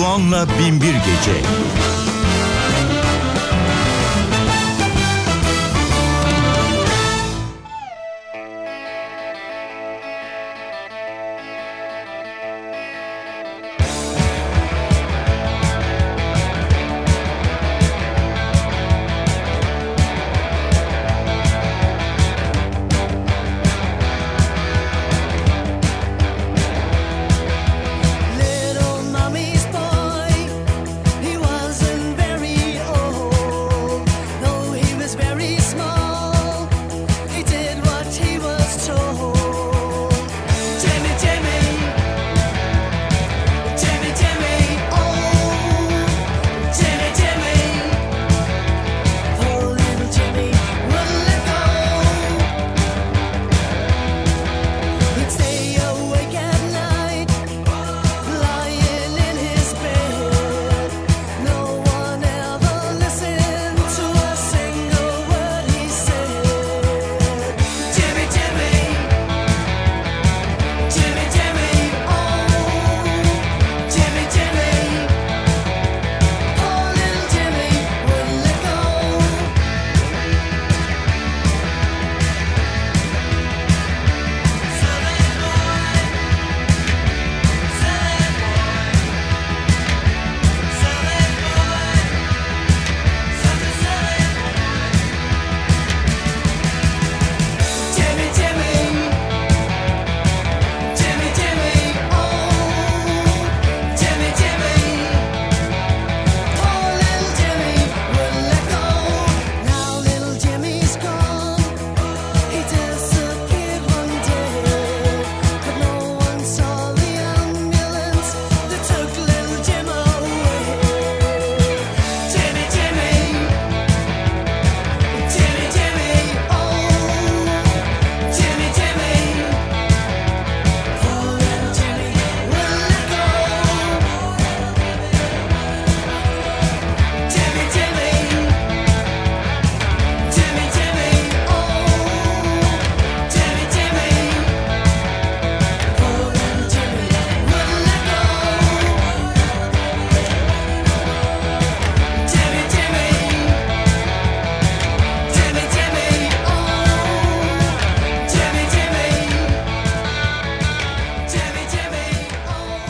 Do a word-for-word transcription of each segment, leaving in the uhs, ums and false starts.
Doğan'la bin bir Gece.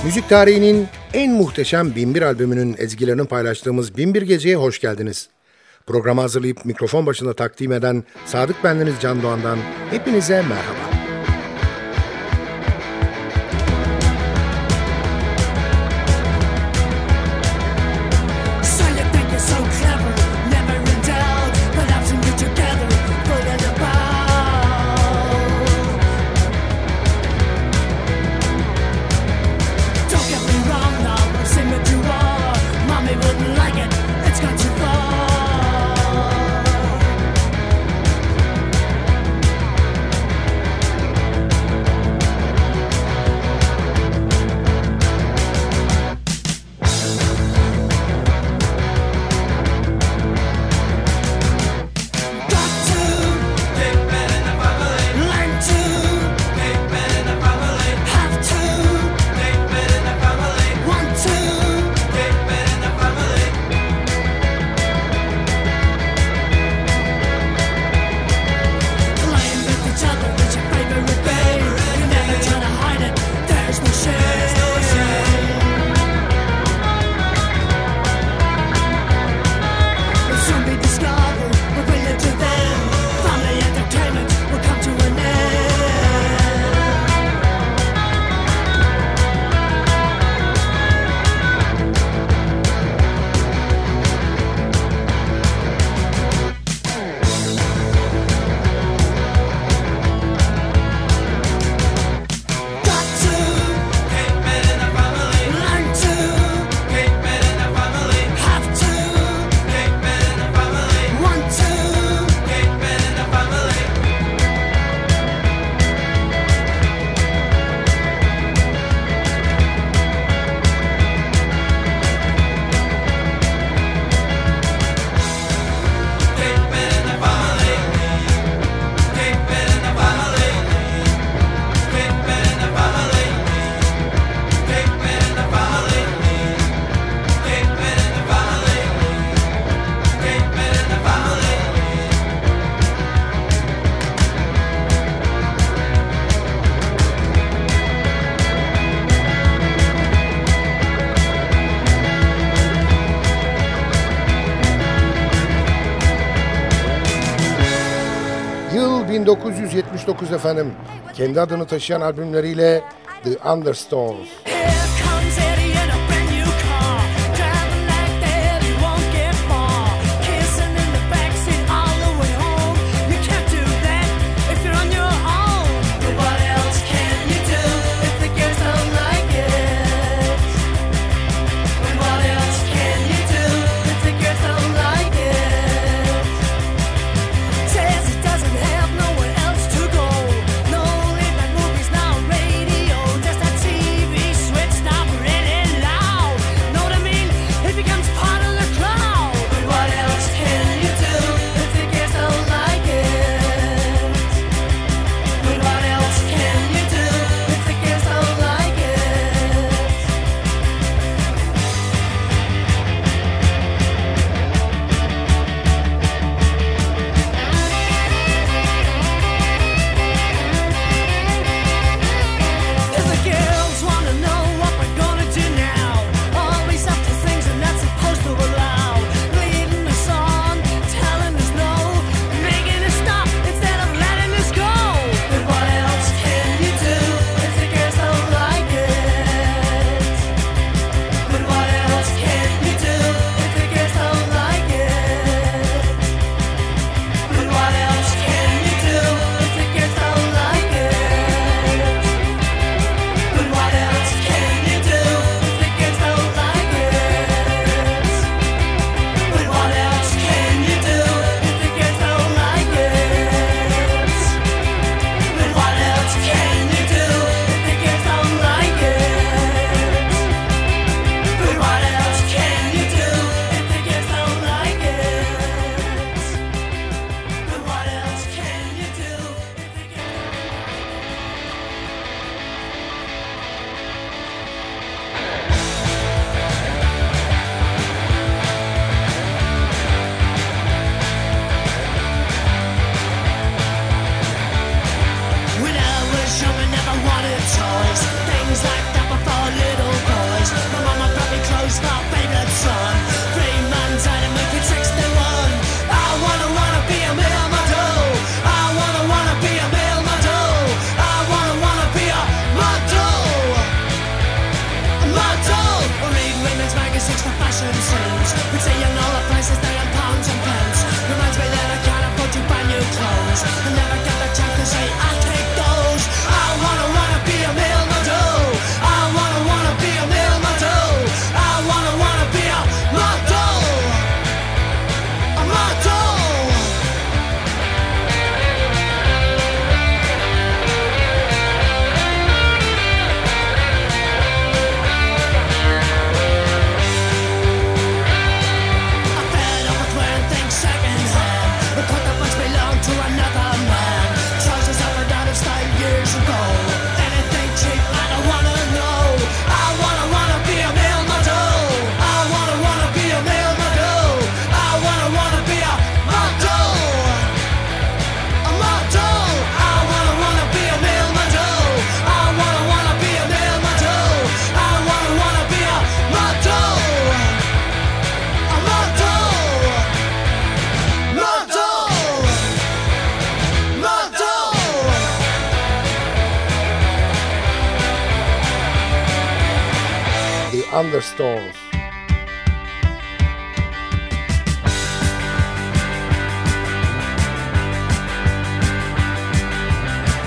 Müzik tarihinin en muhteşem bin bir albümünün ezgilerini paylaştığımız bin bir Gece'ye hoş geldiniz. Programı hazırlayıp mikrofon başında takdim eden Sadık Bendiniz Can Doğan'dan hepinize merhaba. bin dokuz yüz yetmiş dokuz efendim kendi adını taşıyan albümleriyle The Undertones. Undertones.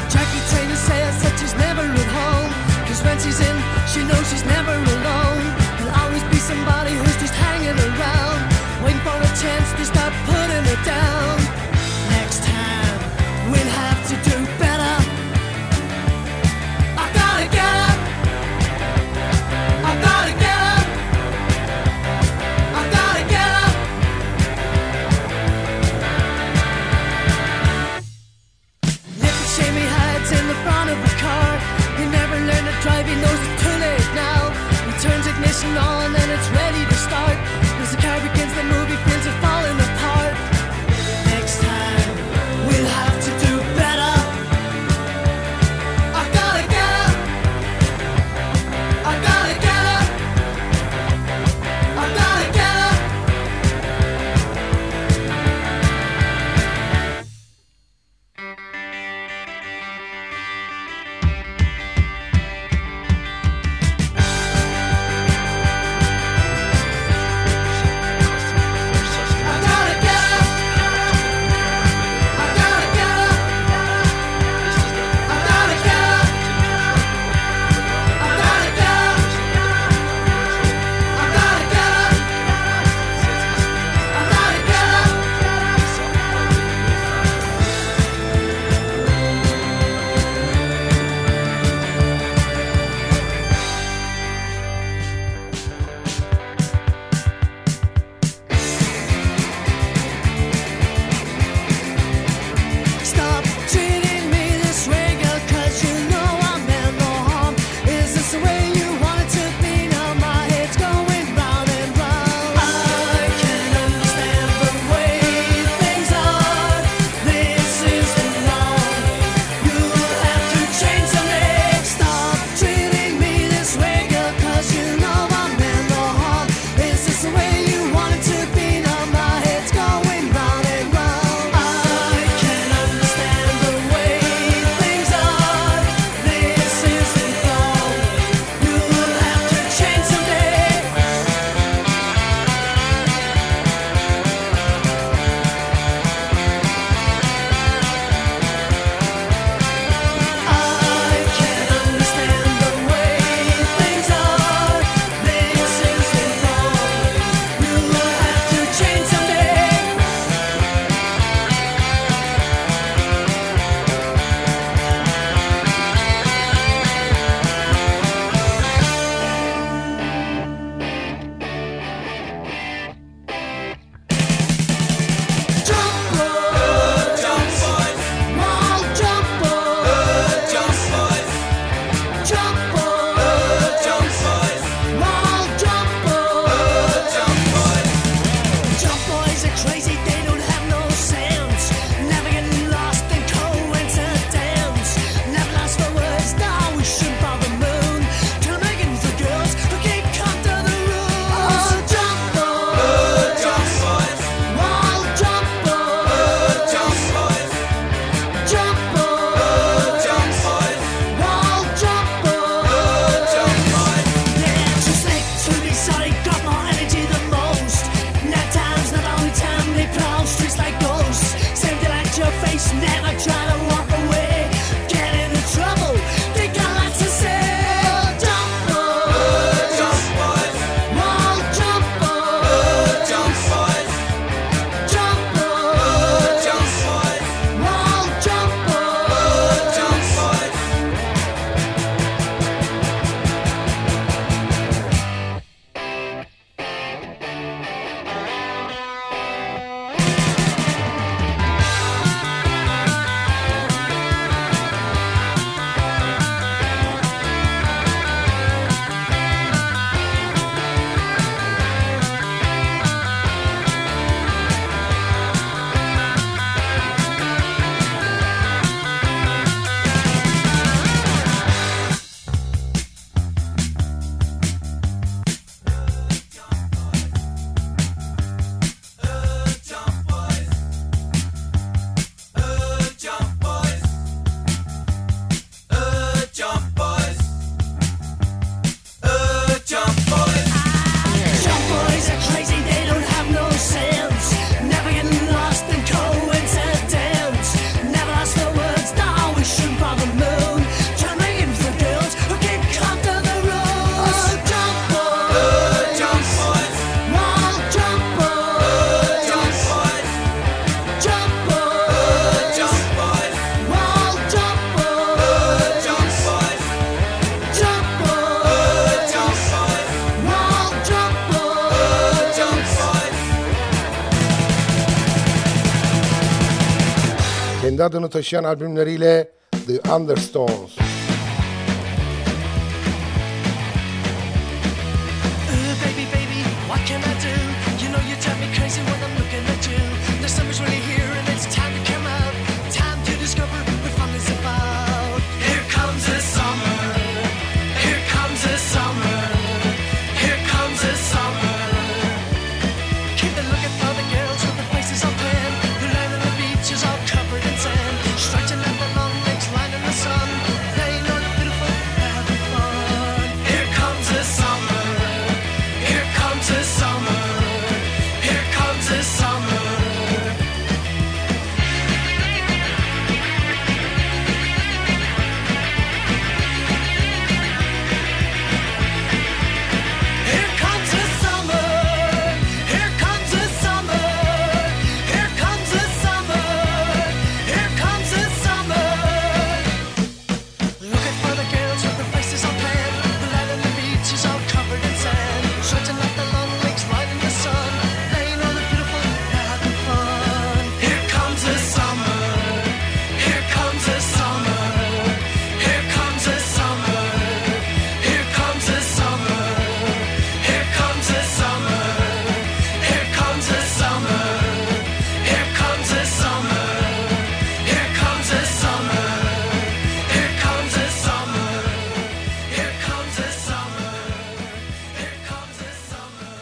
Jackie Taylor says that she's never at home, cause when she's in, she knows she's never alone. There'll always be somebody who's just hanging around, waiting for a chance to start putting her down. Next time, we'll have to do better. I gotta get her. Driving knows it's too late now. He turns ignition on and it's ready to start. As the car begins, the movie feels are falling apart. Next kendi adını taşıyan albümleriyle The Undertones.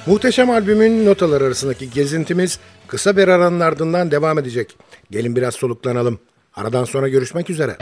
Muhteşem albümün notalar arasındaki gezintimiz kısa bir aranın ardından devam edecek. Gelin biraz soluklanalım. Aradan sonra görüşmek üzere.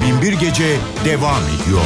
bin bir Gece devam ediyor.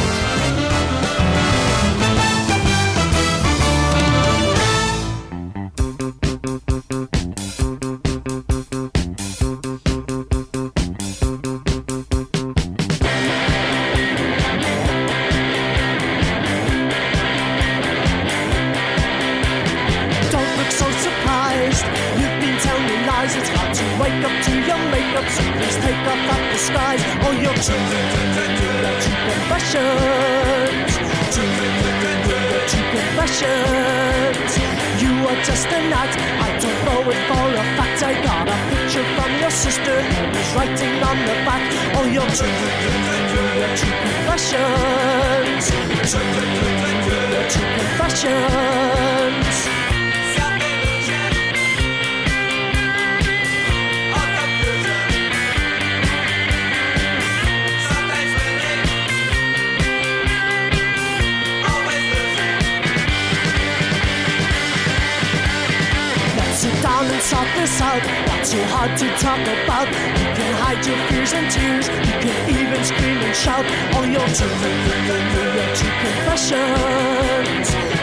Stop. this out. Not so hard to talk about. You can hide your fears and tears. You can even scream and shout. All your true confessions.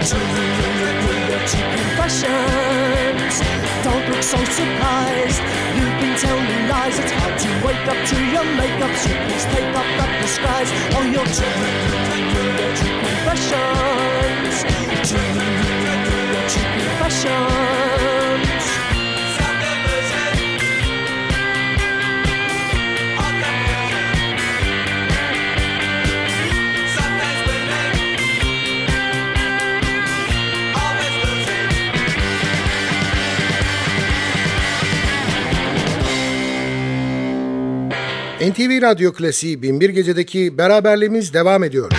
True confessions. Don't look so surprised. You've been telling lies. It's hard to wake up to your makeup. So please take off that disguise. All your true confessions. True confessions. N T V Radyo Klasik bin bir Gece'deki beraberliğimiz devam ediyor.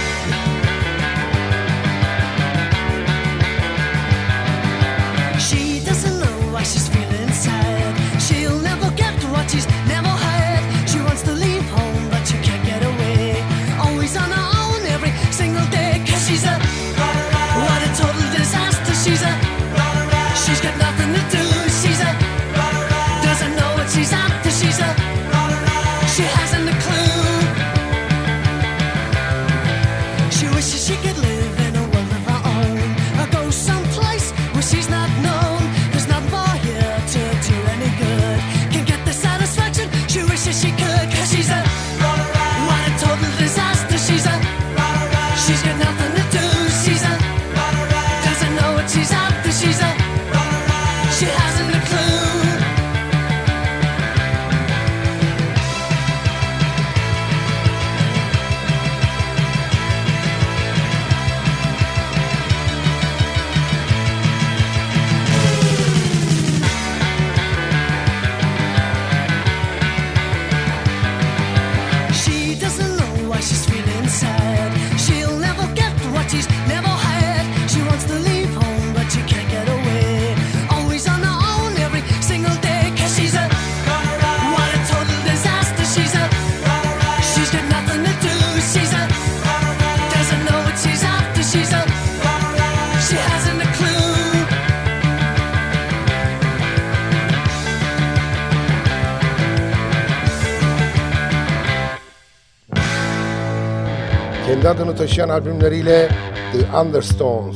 Kendi adını taşıyan albümleriyle The Undertones.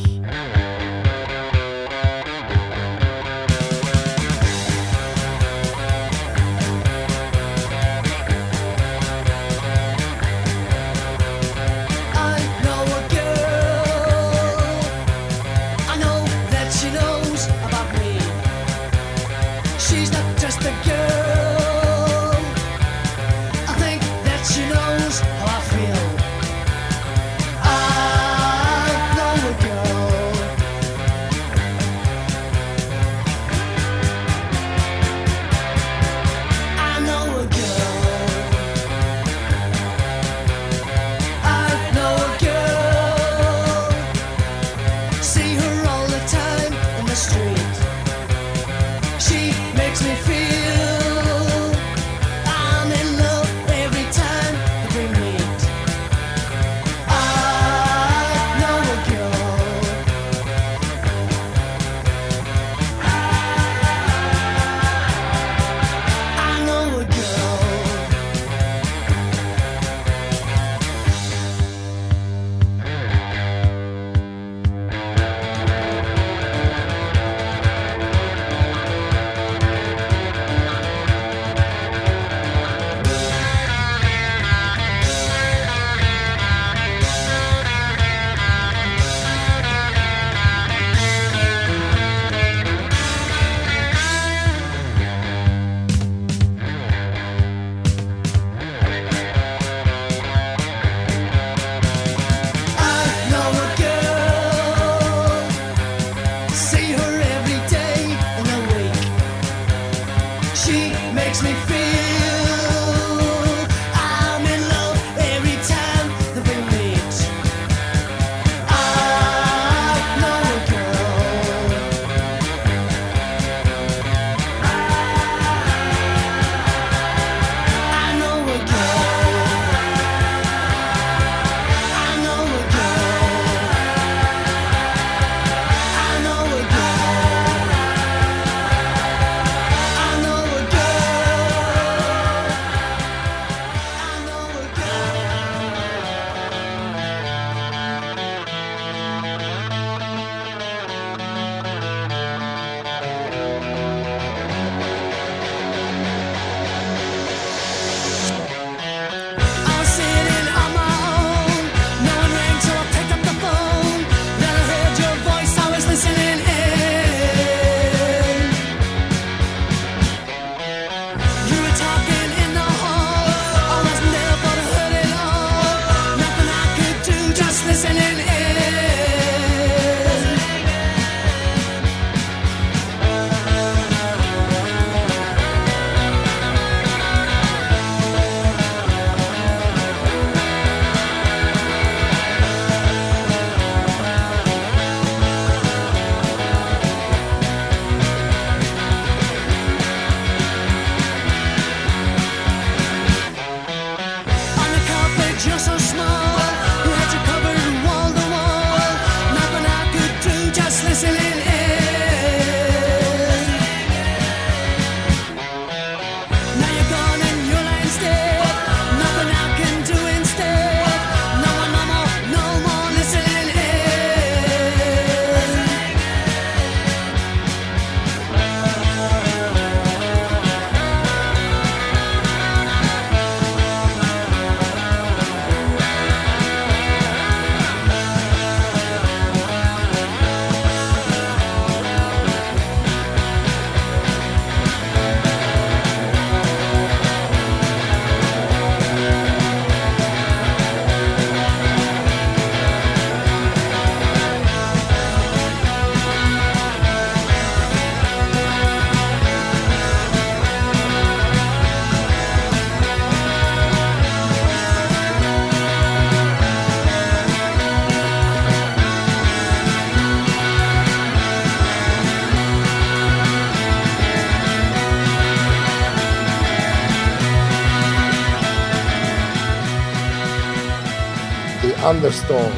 Undertones.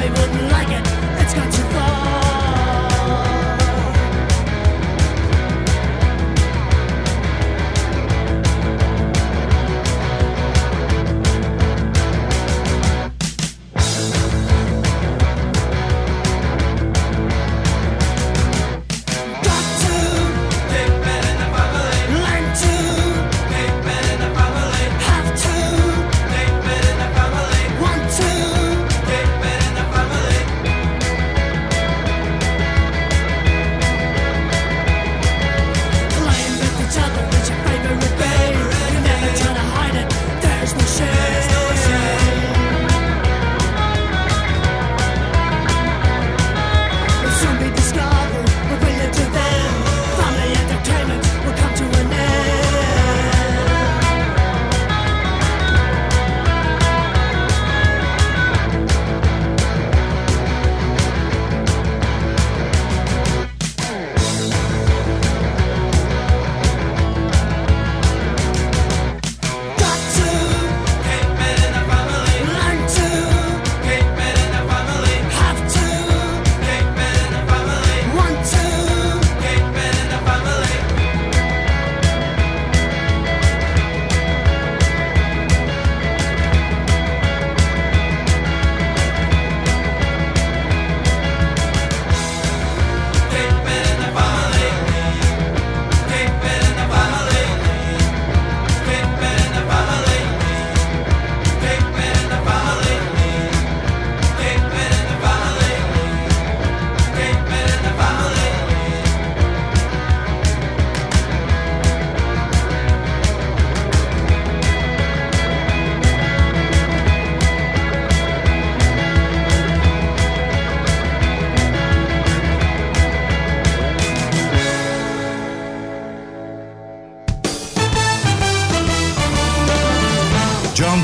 Wouldn't like it, it's gone too far.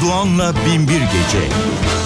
Can Doğan'la bin bir Gece.